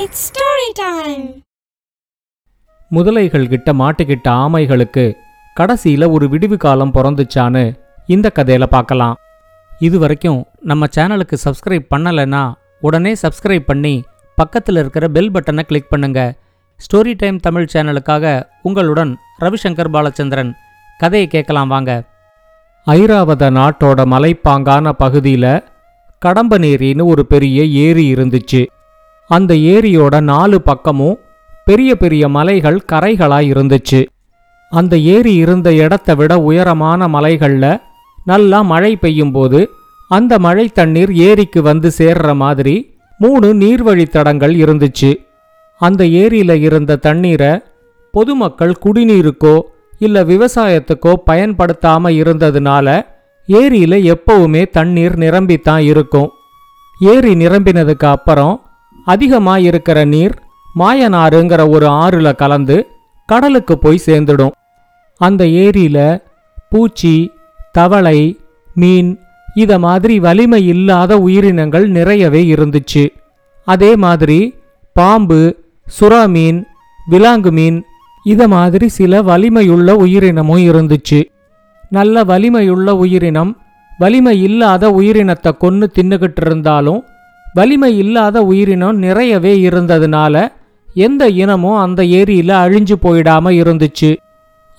It's story time. முதலைகள் கிட்ட மாட்டிக்கிட்ட ஆமைகளுக்கு கடைசியில ஒரு விடுவி காலம் பிறந்துச்சான்னு இந்த கதையில பார்க்கலாம். இது வரைக்கும் நம்ம சேனலுக்கு சப்ஸ்கிரைப் பண்ணலைன்னா உடனே சப்ஸ்கிரைப் பண்ணி பக்கத்தில் இருக்கிற பெல் பட்டனை கிளிக் பண்ணுங்க. ஸ்டோரி டைம் தமிழ் சேனலுக்காக உங்களுடன் ரவிசங்கர் பாலச்சந்திரன். கதையை கேட்கலாம் வாங்க. ஐராவத நாட்டோட மலைப்பாங்கான பகுதியில் கடம்பநேரின்னு ஒரு பெரிய ஏரி இருந்துச்சு. அந்த ஏரியோட 4 பக்கமும் பெரிய பெரிய மலைகள் கரைகளாக இருந்துச்சு. அந்த ஏரி இருந்த இடத்த விட உயரமான மலைகளில் நல்லா மழை பெய்யும் போது அந்த மழை தண்ணீர் ஏரிக்கு வந்து சேர்ற மாதிரி 3 நீர்வழித்தடங்கள் இருந்துச்சு. அந்த ஏரியில் இருந்த தண்ணீரை பொதுமக்கள் குடிநீருக்கோ இல்லை விவசாயத்துக்கோ பயன்படுத்தாமல் இருந்ததுனால ஏரியில் எப்பவுமே தண்ணீர் நிரம்பித்தான் இருக்கும். ஏரி நிரம்பினதுக்கு அப்புறம் அதிகமாக இருக்கிற நீர் மாயனாறுங்கிற ஒரு ஆறுல கலந்து கடலுக்கு போய் சேர்ந்துடும். அந்த ஏரியில் பூச்சி, தவளை, மீன் இத மாதிரி வலிமை இல்லாத உயிரினங்கள் நிறையவே இருந்துச்சு. அதே மாதிரி பாம்பு, சுறா மீன், விலாங்கு மீன் இத மாதிரி சில வலிமையுள்ள உயிரினமும் இருந்துச்சு. நல்ல வலிமையுள்ள உயிரினம் வலிமை இல்லாத உயிரினத்தை கொன்று தின்னுகிட்டு இருந்தாலும் வலிமை இல்லாத உயிரினம் நிறையவே இருந்ததுனால எந்த இனமும் அந்த ஏரியில் அழிஞ்சு போயிடாமல் இருந்துச்சு.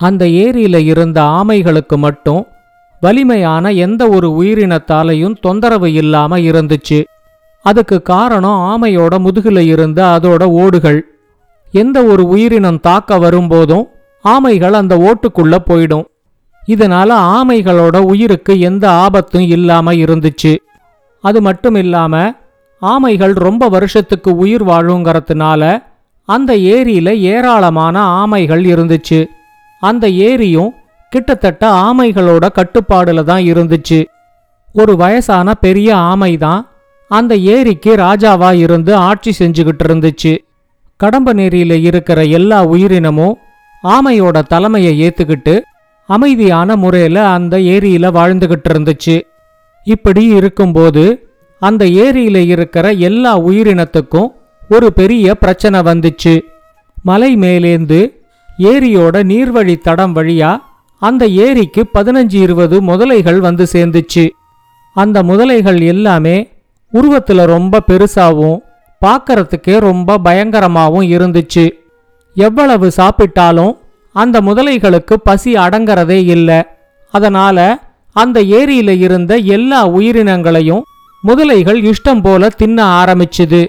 அந்த ஏரியில் இருந்த ஆமைகளுக்கு மட்டும் வலிமையான எந்த ஒரு உயிரினத்தாலையும் தொந்தரவு இல்லாம இருந்துச்சு. அதுக்கு காரணம் ஆமையோட முதுகுல இருந்த அதோட ஓடுகள். எந்த ஒரு உயிரினம் தாக்க வரும்போதும் ஆமைகள் அந்த ஓட்டுக்குள்ள போயிடும். இதனால ஆமைகளோட உயிருக்கு எந்த ஆபத்தும் இல்லாம இருந்துச்சு. அது மட்டும் இல்லாம ஆமைகள் ரொம்ப வருஷத்துக்கு உயிர் வாழுங்கிறதுனால அந்த ஏரியில ஏராளமான ஆமைகள் இருந்துச்சு. அந்த ஏரியும் கிட்டத்தட்ட ஆமைகளோட கட்டுப்பாடுல தான் இருந்துச்சு. ஒரு வயசான பெரிய ஆமை தான் அந்த ஏரிக்கு ராஜாவா இருந்து ஆட்சி செஞ்சுக்கிட்டு இருந்துச்சு. கடம்பநேரியில இருக்கிற எல்லா உயிரினமும் ஆமையோட தலைமையை ஏத்துக்கிட்டு அமைதியான முறையில அந்த ஏரியில வாழ்ந்துகிட்டு இருந்துச்சு. இப்படி இருக்கும்போது அந்த ஏரியில இருக்கிற எல்லா உயிரினத்துக்கும் ஒரு பெரிய பிரச்சனை வந்துச்சு. மலை மேலேந்து ஏரியோட நீர்வழி தடம் வழியா அந்த ஏரிக்கு 15-20 முதலைகள் வந்து சேர்ந்துச்சு. அந்த முதலைகள் எல்லாமே உருவத்தில் ரொம்ப பெருசாகவும் பார்க்கறதுக்கே ரொம்ப பயங்கரமாகவும் இருந்துச்சு. எவ்வளவு சாப்பிட்டாலும் அந்த முதலைகளுக்கு பசி அடங்கிறதே இல்லை. அதனால அந்த ஏரியில இருந்த எல்லா உயிரினங்களையும் முதலைகள் இஷ்டம் போல தின்ன ஆரம்பிச்சுது.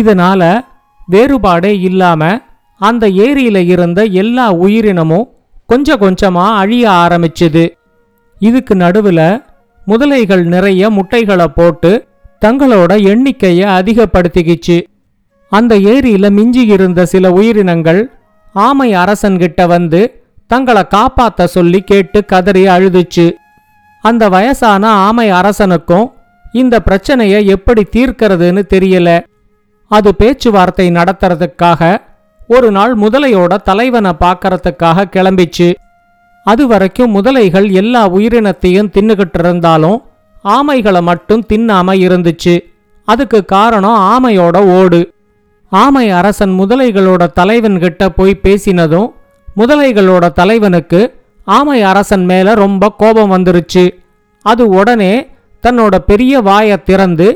இதனால வேறுபாடே இல்லாம அந்த ஏரியில இருந்த எல்லா உயிரினமும் கொஞ்சம் கொஞ்சமாக அழிய ஆரம்பிச்சுது. இதுக்கு நடுவில் முதலைகள் நிறைய முட்டைகளை போட்டு தங்களோட எண்ணிக்கையை அதிகப்படுத்திக்கிச்சு. அந்த ஏரியில் மிஞ்சி இருந்த சில உயிரினங்கள் ஆமை அரசன்கிட்ட வந்து தங்களை காப்பாற்ற சொல்லி கேட்டு கதறி அழுதுச்சு. அந்த வயசான ஆமை அரசனுக்கும் இந்த பிரச்சனையை எப்படி தீர்க்கிறதுன்னு தெரியல. அது பேச்சுவார்த்தை நடத்துறதுக்காக ஒரு நாள் முதலையோட தலைவனை பார்க்கறதுக்காக கிளம்பிச்சு. அது வரைக்கும் முதலைகள் எல்லா உயிரினத்தையும் தின்னுகிட்டு இருந்தாலும் ஆமைகளை மட்டும் தின்னாம இருந்துச்சு. அதுக்கு காரணம் ஆமையோட ஓடு. ஆமை அரசன் முதலைகளோட தலைவன்கிட்ட போய் பேசினதும் முதலைகளோட தலைவனுக்கு ஆமை அரசன் மேல ரொம்ப கோபம் வந்துருச்சு. அது உடனே தன்னோட பெரிய வாயை திறந்து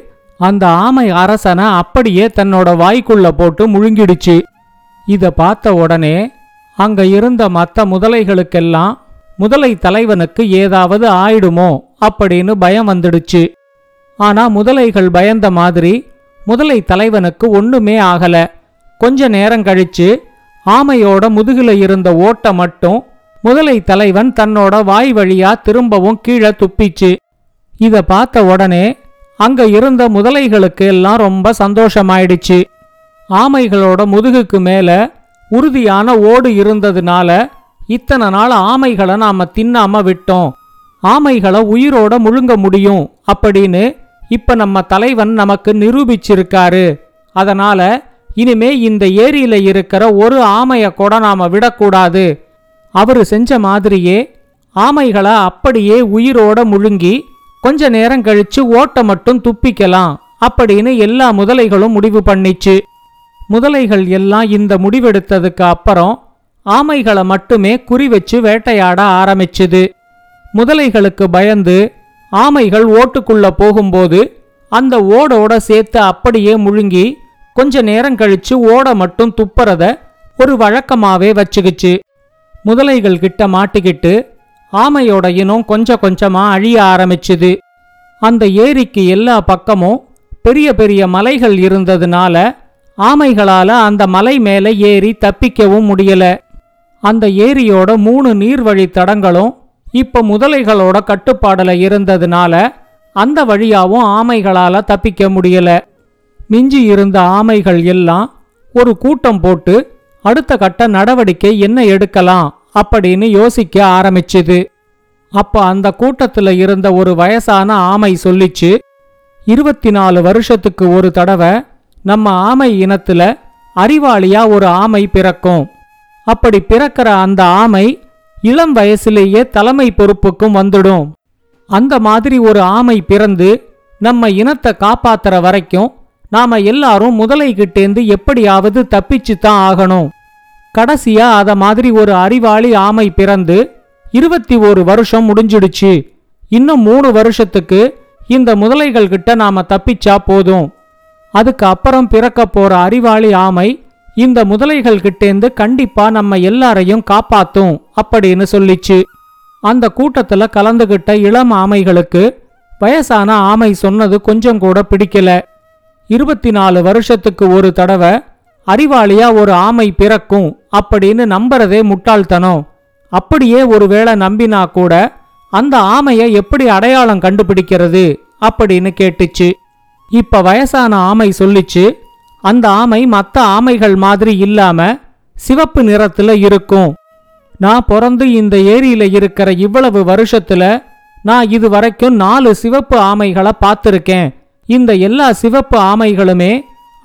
அந்த ஆமை அரசனை அப்படியே தன்னோட வாய்க்குள்ள போட்டு முழுங்கிடுச்சு. இதை பார்த்த உடனே அங்க இருந்த மற்ற முதலைகளுக்கெல்லாம் முதலை தலைவனுக்கு ஏதாவது ஆயிடுமோ அப்படின்னு பயம் வந்துடுச்சு. ஆனா முதலைகள் பயந்த மாதிரி முதலை தலைவனுக்கு ஒண்ணுமே ஆகல. கொஞ்ச நேரம் கழிச்சு ஆமையோட முதுகுல இருந்த ஓட்டை மட்டும் முதலை தலைவன் தன்னோட வாய் வழியா திரும்பவும் கீழே துப்பிச்சு. இதை பார்த்த உடனே அங்க இருந்த முதலைகளுக்கு எல்லாம் ரொம்ப சந்தோஷமாயிடுச்சு. ஆமைகளோட முதுகுக்கு மேலே உறுதியான ஓடு இருந்ததுனால இத்தனை நாள் ஆமைகளை நாம் தின்னாம விட்டோம், ஆமைகளை உயிரோட முழுங்க முடியும் அப்படின்னு இப்போ நம்ம தலைவன் நமக்கு நிரூபிச்சிருக்காரு. அதனால இனிமே இந்த ஏரியில் இருக்கிற ஒரு ஆமையை கூட நாம் விடக்கூடாது. அவர் செஞ்ச மாதிரியே ஆமைகளை அப்படியே உயிரோட முழுங்கி கொஞ்ச நேரம் கழித்து ஓட்டை மட்டும் துப்பிக்கலாம் அப்படின்னு எல்லா முதலைகளும் முடிவு பண்ணிச்சு. முதலைகள் எல்லாம் இந்த முடிவெடுத்ததுக்கு அப்புறம் ஆமைகளை மட்டுமே குறி வச்சு வேட்டையாட ஆரம்பிச்சுது. முதலைகளுக்கு பயந்து ஆமைகள் ஓட்டுக்குள்ள போகும்போது அந்த ஓடோட சேர்த்து அப்படியே முழுங்கி கொஞ்ச நேரம் கழிச்சு ஓட மட்டும் துப்புறத ஒரு வழக்கமாவே வச்சுக்கிச்சு. முதலைகள் கிட்ட மாட்டிக்கிட்டு ஆமையோட இனம் கொஞ்சம் கொஞ்சமா அழிய ஆரம்பிச்சுது. அந்த ஏரிக்கு எல்லா பக்கமும் பெரிய பெரிய மலைகள் இருந்ததுனால ஆமைகளால அந்த மலை மேலே ஏறி தப்பிக்கவும் முடியல. அந்த ஏரியோட 3 நீர்வழி தடங்களும் இப்ப முதலைகளோட கட்டுப்பாடல இருந்ததுனால அந்த வழியாவும் ஆமைகளால தப்பிக்க முடியல. மிஞ்சி இருந்த ஆமைகள் எல்லாம் ஒரு கூட்டம் போட்டு அடுத்த கட்ட நடவடிக்கை என்ன எடுக்கலாம் அப்படின்னு யோசிக்க ஆரம்பிச்சுது. அப்ப அந்த கூட்டத்துல இருந்த ஒரு வயசான ஆமை சொல்லிச்சு, 24 வருஷத்துக்கு ஒரு தடவை நம்ம ஆமை இனத்துல அறிவாளியா ஒரு ஆமை பிறக்கும். அப்படி பிறக்கிற அந்த ஆமை இளம் வயசுலேயே தலைமை பொறுப்புக்கும் வந்துடும். அந்த மாதிரி ஒரு ஆமை பிறந்து நம்ம இனத்தை காப்பாத்துற வரைக்கும் நாம எல்லாரும் முதலைகிட்டேந்து எப்படியாவது தப்பிச்சு தான் ஆகணும். கடைசியா அத மாதிரி ஒரு அறிவாளி ஆமை பிறந்து 21 வருஷம் முடிஞ்சிடுச்சு. இன்னும் 3 வருஷத்துக்கு இந்த முதலைகள் கிட்ட நாம தப்பிச்சா போதும். அதுக்கு அப்புறம் பிறக்க போற அறிவாளி ஆமை இந்த முதலைகள் கிட்டேந்து கண்டிப்பா நம்ம எல்லாரையும் காப்பாத்தும் அப்படின்னு சொல்லிச்சு. அந்த கூட்டத்துல கலந்துகிட்ட இளம் ஆமைகளுக்கு வயசான ஆமை சொன்னது கொஞ்சம் கூட பிடிக்கல. 24 வருஷத்துக்கு ஒரு தடவை அறிவாளியா ஒரு ஆமை பிறக்கும் அப்படின்னு நம்புறதே முட்டாள்தனம். அப்படியே ஒருவேளை நம்பினா கூட அந்த ஆமையை எப்படி அடையாளம் கண்டுபிடிக்கிறது அப்படின்னு கேட்டுச்சு. இப்ப வயசான ஆமை சொல்லிச்சு, அந்த ஆமை மற்ற ஆமைகள் மாதிரி இல்லாம சிவப்பு நிறத்துல இருக்கும். நான் பிறந்து இந்த ஏரியில இருக்கிற இவ்வளவு வருஷத்துல நான் இது வரைக்கும் 4 சிவப்பு ஆமைகளை பார்த்துருக்கேன். இந்த எல்லா சிவப்பு ஆமைகளுமே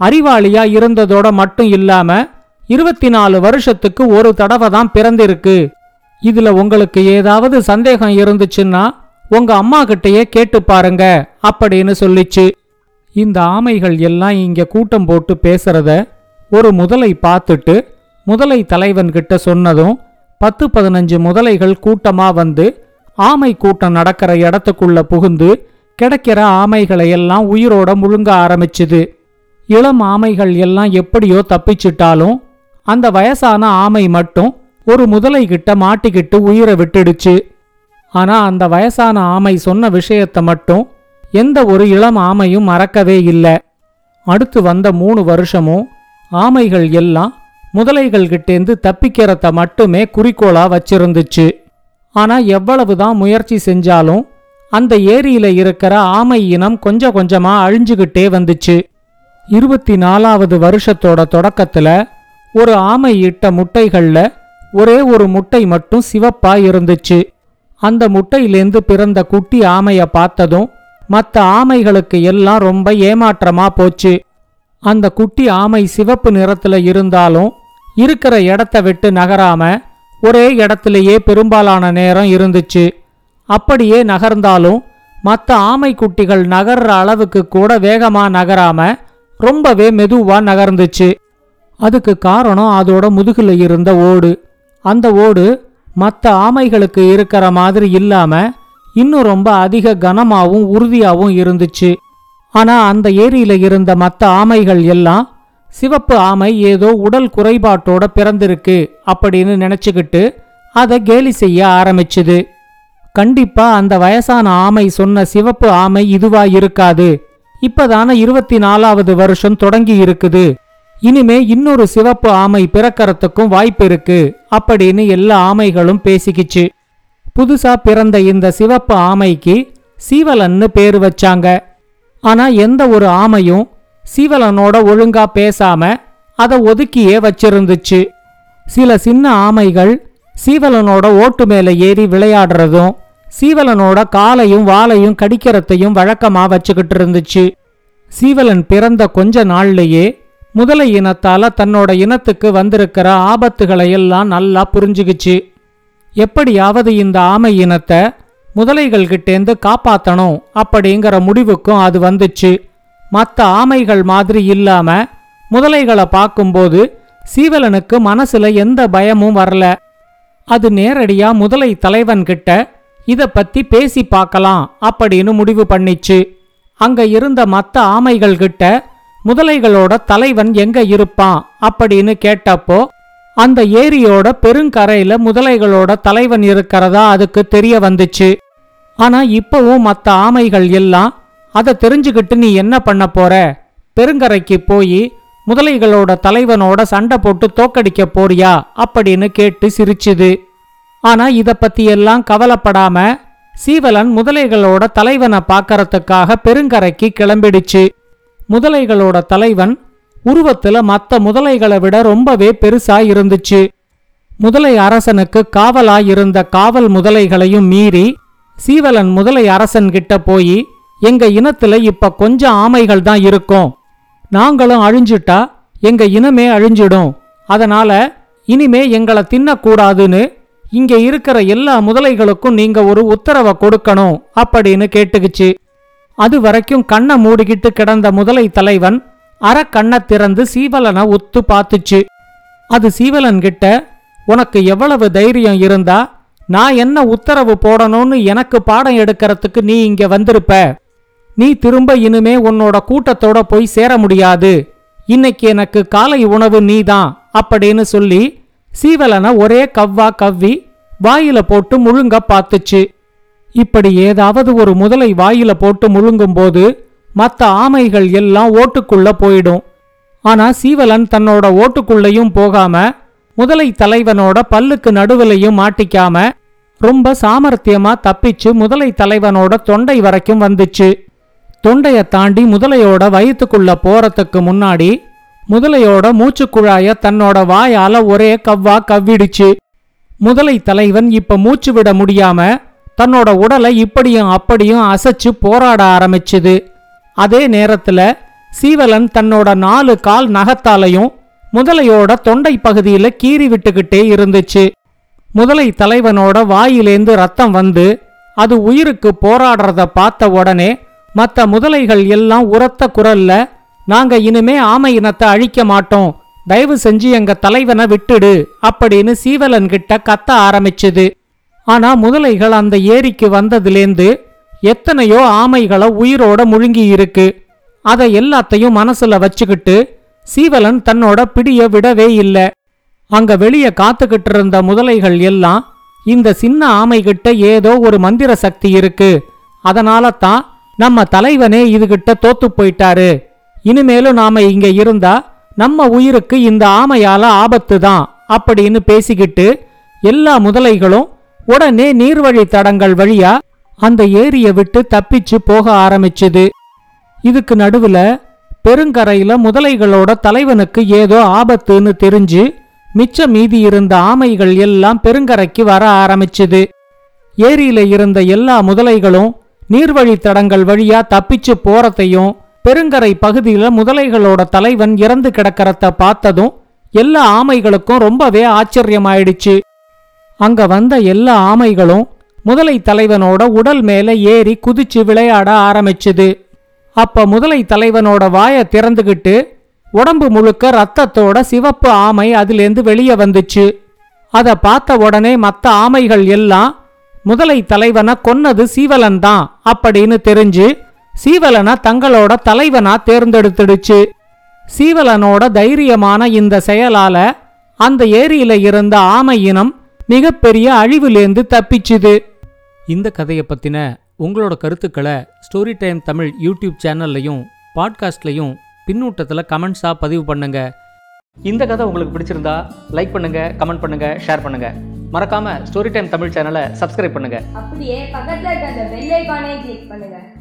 அறிவாளியா இருந்ததோட மட்டும் இல்லாம 24 வருஷத்துக்கு ஒரு தடவை தான் பிறந்திருக்கு. இதுல உங்களுக்கு ஏதாவது சந்தேகம் இருந்துச்சுன்னா உங்க அம்மா கிட்டயே கேட்டு பாருங்க அப்படின்னு சொல்லிச்சு. இந்த ஆமைகள் எல்லாம் இங்க கூட்டம் போட்டு பேசுறத ஒரு முதலை பார்த்துட்டு முதலை தலைவன்கிட்ட சொன்னதும் 10-15 முதலைகள் கூட்டமா வந்து ஆமை கூட்டம் நடக்கிற இடத்துக்குள்ள புகுந்து கிடைக்கிற ஆமைகளையெல்லாம் உயிரோட முழுங்க ஆரம்பிச்சுது. இளம் ஆமைகள் எல்லாம் எப்படியோ தப்பிச்சிட்டாலும் அந்த வயசான ஆமை மட்டும் ஒரு முதலைகிட்ட மாட்டிக்கிட்டு உயிரை விட்டுடுச்சு. ஆனா அந்த வயசான ஆமை சொன்ன விஷயத்தை மட்டும் எந்த ஒரு இளம் ஆமையும் மறக்கவே இல்லை. அடுத்து வந்த 3 வருஷமும் ஆமைகள் எல்லாம் முதலைகள்கிட்டேந்து தப்பிக்கிறத மட்டுமே குறிக்கோளா வச்சிருந்துச்சு. ஆனா எவ்வளவுதான் முயற்சி செஞ்சாலும் அந்த ஏரியில இருக்கிற ஆமை இனம் கொஞ்சம் கொஞ்சமா அழிஞ்சுகிட்டே வந்துச்சு. 24வது வருஷத்தோட தொடக்கத்துல ஒரு ஆமை இட்ட முட்டைகள்ல ஒரே ஒரு முட்டை மட்டும் சிவப்பா இருந்துச்சு. அந்த முட்டையிலேந்து பிறந்த குட்டி ஆமைய பார்த்ததும் மற்ற ஆமைகளுக்கு எல்லாம் ரொம்ப ஏமாற்றமா போச்சு. அந்த குட்டி ஆமை சிவப்பு நிறத்துல இருந்தாலும் இருக்கிற இடத்த விட்டு நகராம ஒரே இடத்திலேயே பெரும்பாலான நேரம் இருந்துச்சு. அப்படியே நகர்ந்தாலும் மற்ற ஆமை குட்டிகள் நகர்ற அளவுக்கு கூட வேகமா நகராம ரொம்பவே மெதுவா நகர்ந்துச்சு. அதுக்கு காரணம் அதோட முதுகுல இருந்த ஓடு. அந்த ஓடு மற்ற ஆமைகளுக்கு இருக்கிற மாதிரி இல்லாம இன்னும் ரொம்ப அதிக கனமாவும் உறுதியாகவும் இருந்துச்சு. ஆனா அந்த ஏரியில இருந்த மற்ற ஆமைகள் எல்லாம் சிவப்பு ஆமை ஏதோ உடல் குறைபாட்டோட பிறந்திருக்கு அப்படின்னு நினைச்சுக்கிட்டு அதை கேலி செய்ய ஆரம்பிச்சுது. கண்டிப்பா அந்த வயசான ஆமை சொன்ன சிவப்பு ஆமை இதுவா இருக்காது. இப்பதான 24வது வருஷம் தொடங்கி இருக்குது. இனிமே இன்னொரு சிவப்பு ஆமை பிறக்கறதுக்கும் வாய்ப்பு இருக்கு அப்படின்னு எல்லா ஆமைகளும் பேசிக்கிச்சு. புதுசா பிறந்த இந்த சிவப்பு ஆமைக்கு சீவலன்னு பேரு வச்சாங்க. ஆனா எந்த ஒரு ஆமையும் சீவலனோட ஒழுங்கா பேசாம அதை ஒதுக்கியே வச்சிருந்துச்சு. சில சின்ன ஆமைகள் சீவலனோட ஓட்டு மேல ஏறி விளையாடுறதும் சீவலனோட காலையும் வாலையும் கடிக்கிறதையும் வழக்கமா வச்சுக்கிட்டு இருந்துச்சு. சீவலன் பிறந்த கொஞ்ச நாள்லயே முதலை இனத்தால தன்னோட இனத்துக்கு வந்திருக்கிற ஆபத்துகளையெல்லாம் நல்லா புரிஞ்சுக்கிச்சு. எப்படியாவது இந்த ஆமை இனத்தை முதலைகள்கிட்டேந்து காப்பாற்றணும் அப்படிங்கிற முடிவுக்கும் அது வந்துச்சு. மற்ற ஆமைகள் மாதிரி இல்லாம முதலைகளை பார்க்கும்போது சீவலனுக்கு மனசுல எந்த பயமும் வரல. அது நேரடியா முதலை தலைவன்கிட்ட இதை பத்தி பேசி பார்க்கலாம் அப்படின்னு முடிவு பண்ணிச்சு. அங்க இருந்த மற்ற ஆமைகள்கிட்ட முதலைகளோட தலைவன் எங்க இருப்பான் அப்படின்னு கேட்டப்போ அந்த ஏரியோட பெருங்கரையில முதலைகளோட தலைவன் இருக்கிறதா அதுக்கு தெரிய வந்துச்சு. ஆனா இப்பவும் மற்ற ஆமைகள் எல்லாம் அதை தெரிஞ்சுக்கிட்டு நீ என்ன பண்ண போற, பெருங்கரைக்கு போய் முதலைகளோட தலைவனோட சண்டை போட்டு தோக்கடிக்க போறியா அப்படின்னு கேட்டு சிரிச்சுது. ஆனா இதை பத்தியெல்லாம் கவலைப்படாம சீவலன் முதலைகளோட தலைவனை பார்க்கறதுக்காக பெருங்கரைக்கு கிளம்பிடுச்சு. முதலைகளோட தலைவன் உருவத்துல மற்ற முதலைகளை விட ரொம்பவே பெருசா இருந்துச்சு. முதலை அரசனுக்கு காவலாய் இருந்த காவல் முதலைகளையும் மீறி சீவலன் முதலை அரசன்கிட்ட போய், எங்க இனத்துல இப்ப கொஞ்சம் ஆமைகள் தான் இருக்கும், நாங்களும் அழிஞ்சிட்டா எங்க இனமே அழிஞ்சிடும், அதனால இனிமே எங்களை தின்னக்கூடாதுன்னு இங்க இருக்கிற எல்லா முதலைகளுக்கும் நீங்க ஒரு உத்தரவை கொடுக்கணும் அப்படின்னு கேட்டுக்குச்சு. அது வரைக்கும் கண்ணை மூடிக்கிட்டு கிடந்த முதலை தலைவன் அறக்கண்ணை திறந்து சீவலனை ஒத்து பார்த்துச்சு. அது சீவலன்கிட்ட, உனக்கு எவ்வளவு தைரியம் இருந்தா நான் என்ன உத்தரவு போடணும்னு எனக்கு பாடம் எடுக்கிறதுக்கு நீ இங்க வந்திருப்ப, நீ திரும்ப இனிமே உன்னோட கூட்டத்தோட போய் சேர முடியாது, இன்னைக்கு எனக்கு காலை உணவு நீதான் அப்படின்னு சொல்லி சீவலனை ஒரே கவ்வா கவ்வி வாயில போட்டு முழுங்க பார்த்துச்சு. இப்படி ஏதாவது ஒரு முதலை வாயில போட்டு முழுங்கும்போது மற்ற ஆமைகள் எல்லாம் ஓட்டுக்குள்ள போயிடும். ஆனா சீவலன் தன்னோட ஓட்டுக்குள்ளையும் போகாம முதலை தலைவனோட பல்லுக்கு நடுவிலையும் மாட்டிக்காம ரொம்ப சாமர்த்தியமா தப்பிச்சு முதலை தலைவனோட தொண்டை வரைக்கும் வந்துச்சு. தொண்டையை தாண்டி முதலையோட வயிற்றுக்குள்ள போறதுக்கு முன்னாடி முதலையோட மூச்சுக்குழாய தன்னோட வாயால ஒரே கவ்வா கவ்விடுச்சு. முதலை தலைவன் இப்ப மூச்சு விட முடியாம தன்னோட உடலை இப்படியும் அப்படியும் அசைச்சு போராட ஆரம்பிச்சுது. அதே நேரத்துல சீவலன் தன்னோட 4 கால் நகத்தாலையும் முதலையோட தொண்டை பகுதியில கீறி விட்டுக்கிட்டே இருந்துச்சு. முதலை தலைவனோட வாயிலேந்து ரத்தம் வந்து அது உயிருக்கு போராடுறத பார்த்த உடனே மற்ற முதலைகள் எல்லாம் உரத்த குரல்ல, நாங்க இனிமே ஆமை இனத்தை அழிக்க மாட்டோம், தயவு செஞ்சு எங்க தலைவனை விட்டுடு அப்படின்னு சீவலன்கிட்ட கத்த ஆரம்பிச்சுது. ஆனா முதலைகள் அந்த ஏரிக்கு வந்ததுலேந்து எத்தனையோ ஆமைகளை உயிரோட முழுங்கி இருக்கு. அதை எல்லாத்தையும் மனசுல வச்சுக்கிட்டு சீவலன் தன்னோட பிடிய விடவே இல்லை. அங்க வெளியே காத்துக்கிட்டு இருந்த முதலைகள் எல்லாம், இந்த சின்ன ஆமைகிட்ட ஏதோ ஒரு மந்திர சக்தி இருக்கு, அதனால தான் நம்ம தலைவனே இதுகிட்ட தோத்து போயிட்டாரு, இனிமேலும் நாம இங்க இருந்தா நம்ம உயிருக்கு இந்த ஆமையால ஆபத்து தான் அப்படின்னு பேசிக்கிட்டு எல்லா முதலைகளும் உடனே நீர்வழி தடங்கள் வழியா அந்த ஏரியை விட்டு தப்பிச்சு போக ஆரம்பிச்சுது. இதுக்கு நடுவுல பெருங்கரையில முதலைகளோட தலைவனுக்கு ஏதோ ஆபத்துன்னு தெரிஞ்சு மிச்ச மீதி இருந்த ஆமைகள் எல்லாம் பெருங்கரைக்கு வர ஆரம்பிச்சுது. ஏரியில இருந்த எல்லா முதலைகளும் நீர்வழி தடங்கள் வழியா தப்பிச்சு போறதையும் பெருங்கரை பகுதியில முதலைகளோட தலைவன் இறந்து கிடக்கிறத பார்த்ததும் எல்லா ஆமைகளுக்கும் ரொம்பவே ஆச்சரியமாயிடுச்சு. அங்க வந்த எல்லா ஆமைகளும் முதலை தலைவனோட உடல் மேல ஏறி குதிச்சு விளையாட ஆரம்பிச்சுது. அப்ப முதலை தலைவனோட வாயை திறந்துகிட்டு உடம்பு முழுக்க ரத்தத்தோட சிவப்பு ஆமை அதிலேந்து வெளியே வந்துச்சு. அதை பார்த்த உடனே மற்ற ஆமைகள் எல்லாம் முதலை தலைவனை கொன்னது சீவலன் தான் அப்படின்னு தெரிஞ்சு சீவலனை தங்களோட தலைவனா தேர்ந்தெடுத்துடுச்சு. சீவலனோட தைரியமான இந்த செயலால அந்த ஏரியில இருந்த ஆமை இனம் மிகப்பெரிய அழிவிலேந்து தப்பிச்சுது. இந்த கதையை பற்றின உங்களோட கருத்துக்களை ஸ்டோரி டைம் தமிழ் யூடியூப் சேனல்லையும் பாட்காஸ்ட்லையும் பின்னூட்டத்தில் கமெண்ட்ஸாக பதிவு பண்ணுங்கள். இந்த கதை உங்களுக்கு பிடிச்சிருந்தா லைக் பண்ணுங்கள், கமெண்ட் பண்ணுங்கள், ஷேர் பண்ணுங்கள். மறக்காமல் ஸ்டோரி டைம் தமிழ் சேனலை சப்ஸ்கிரைப் பண்ணுங்கள். அப்படியே பக்கத்தில் இருக்க அந்த பெல் ஐகானை கிளிக் பண்ணுங்கள்.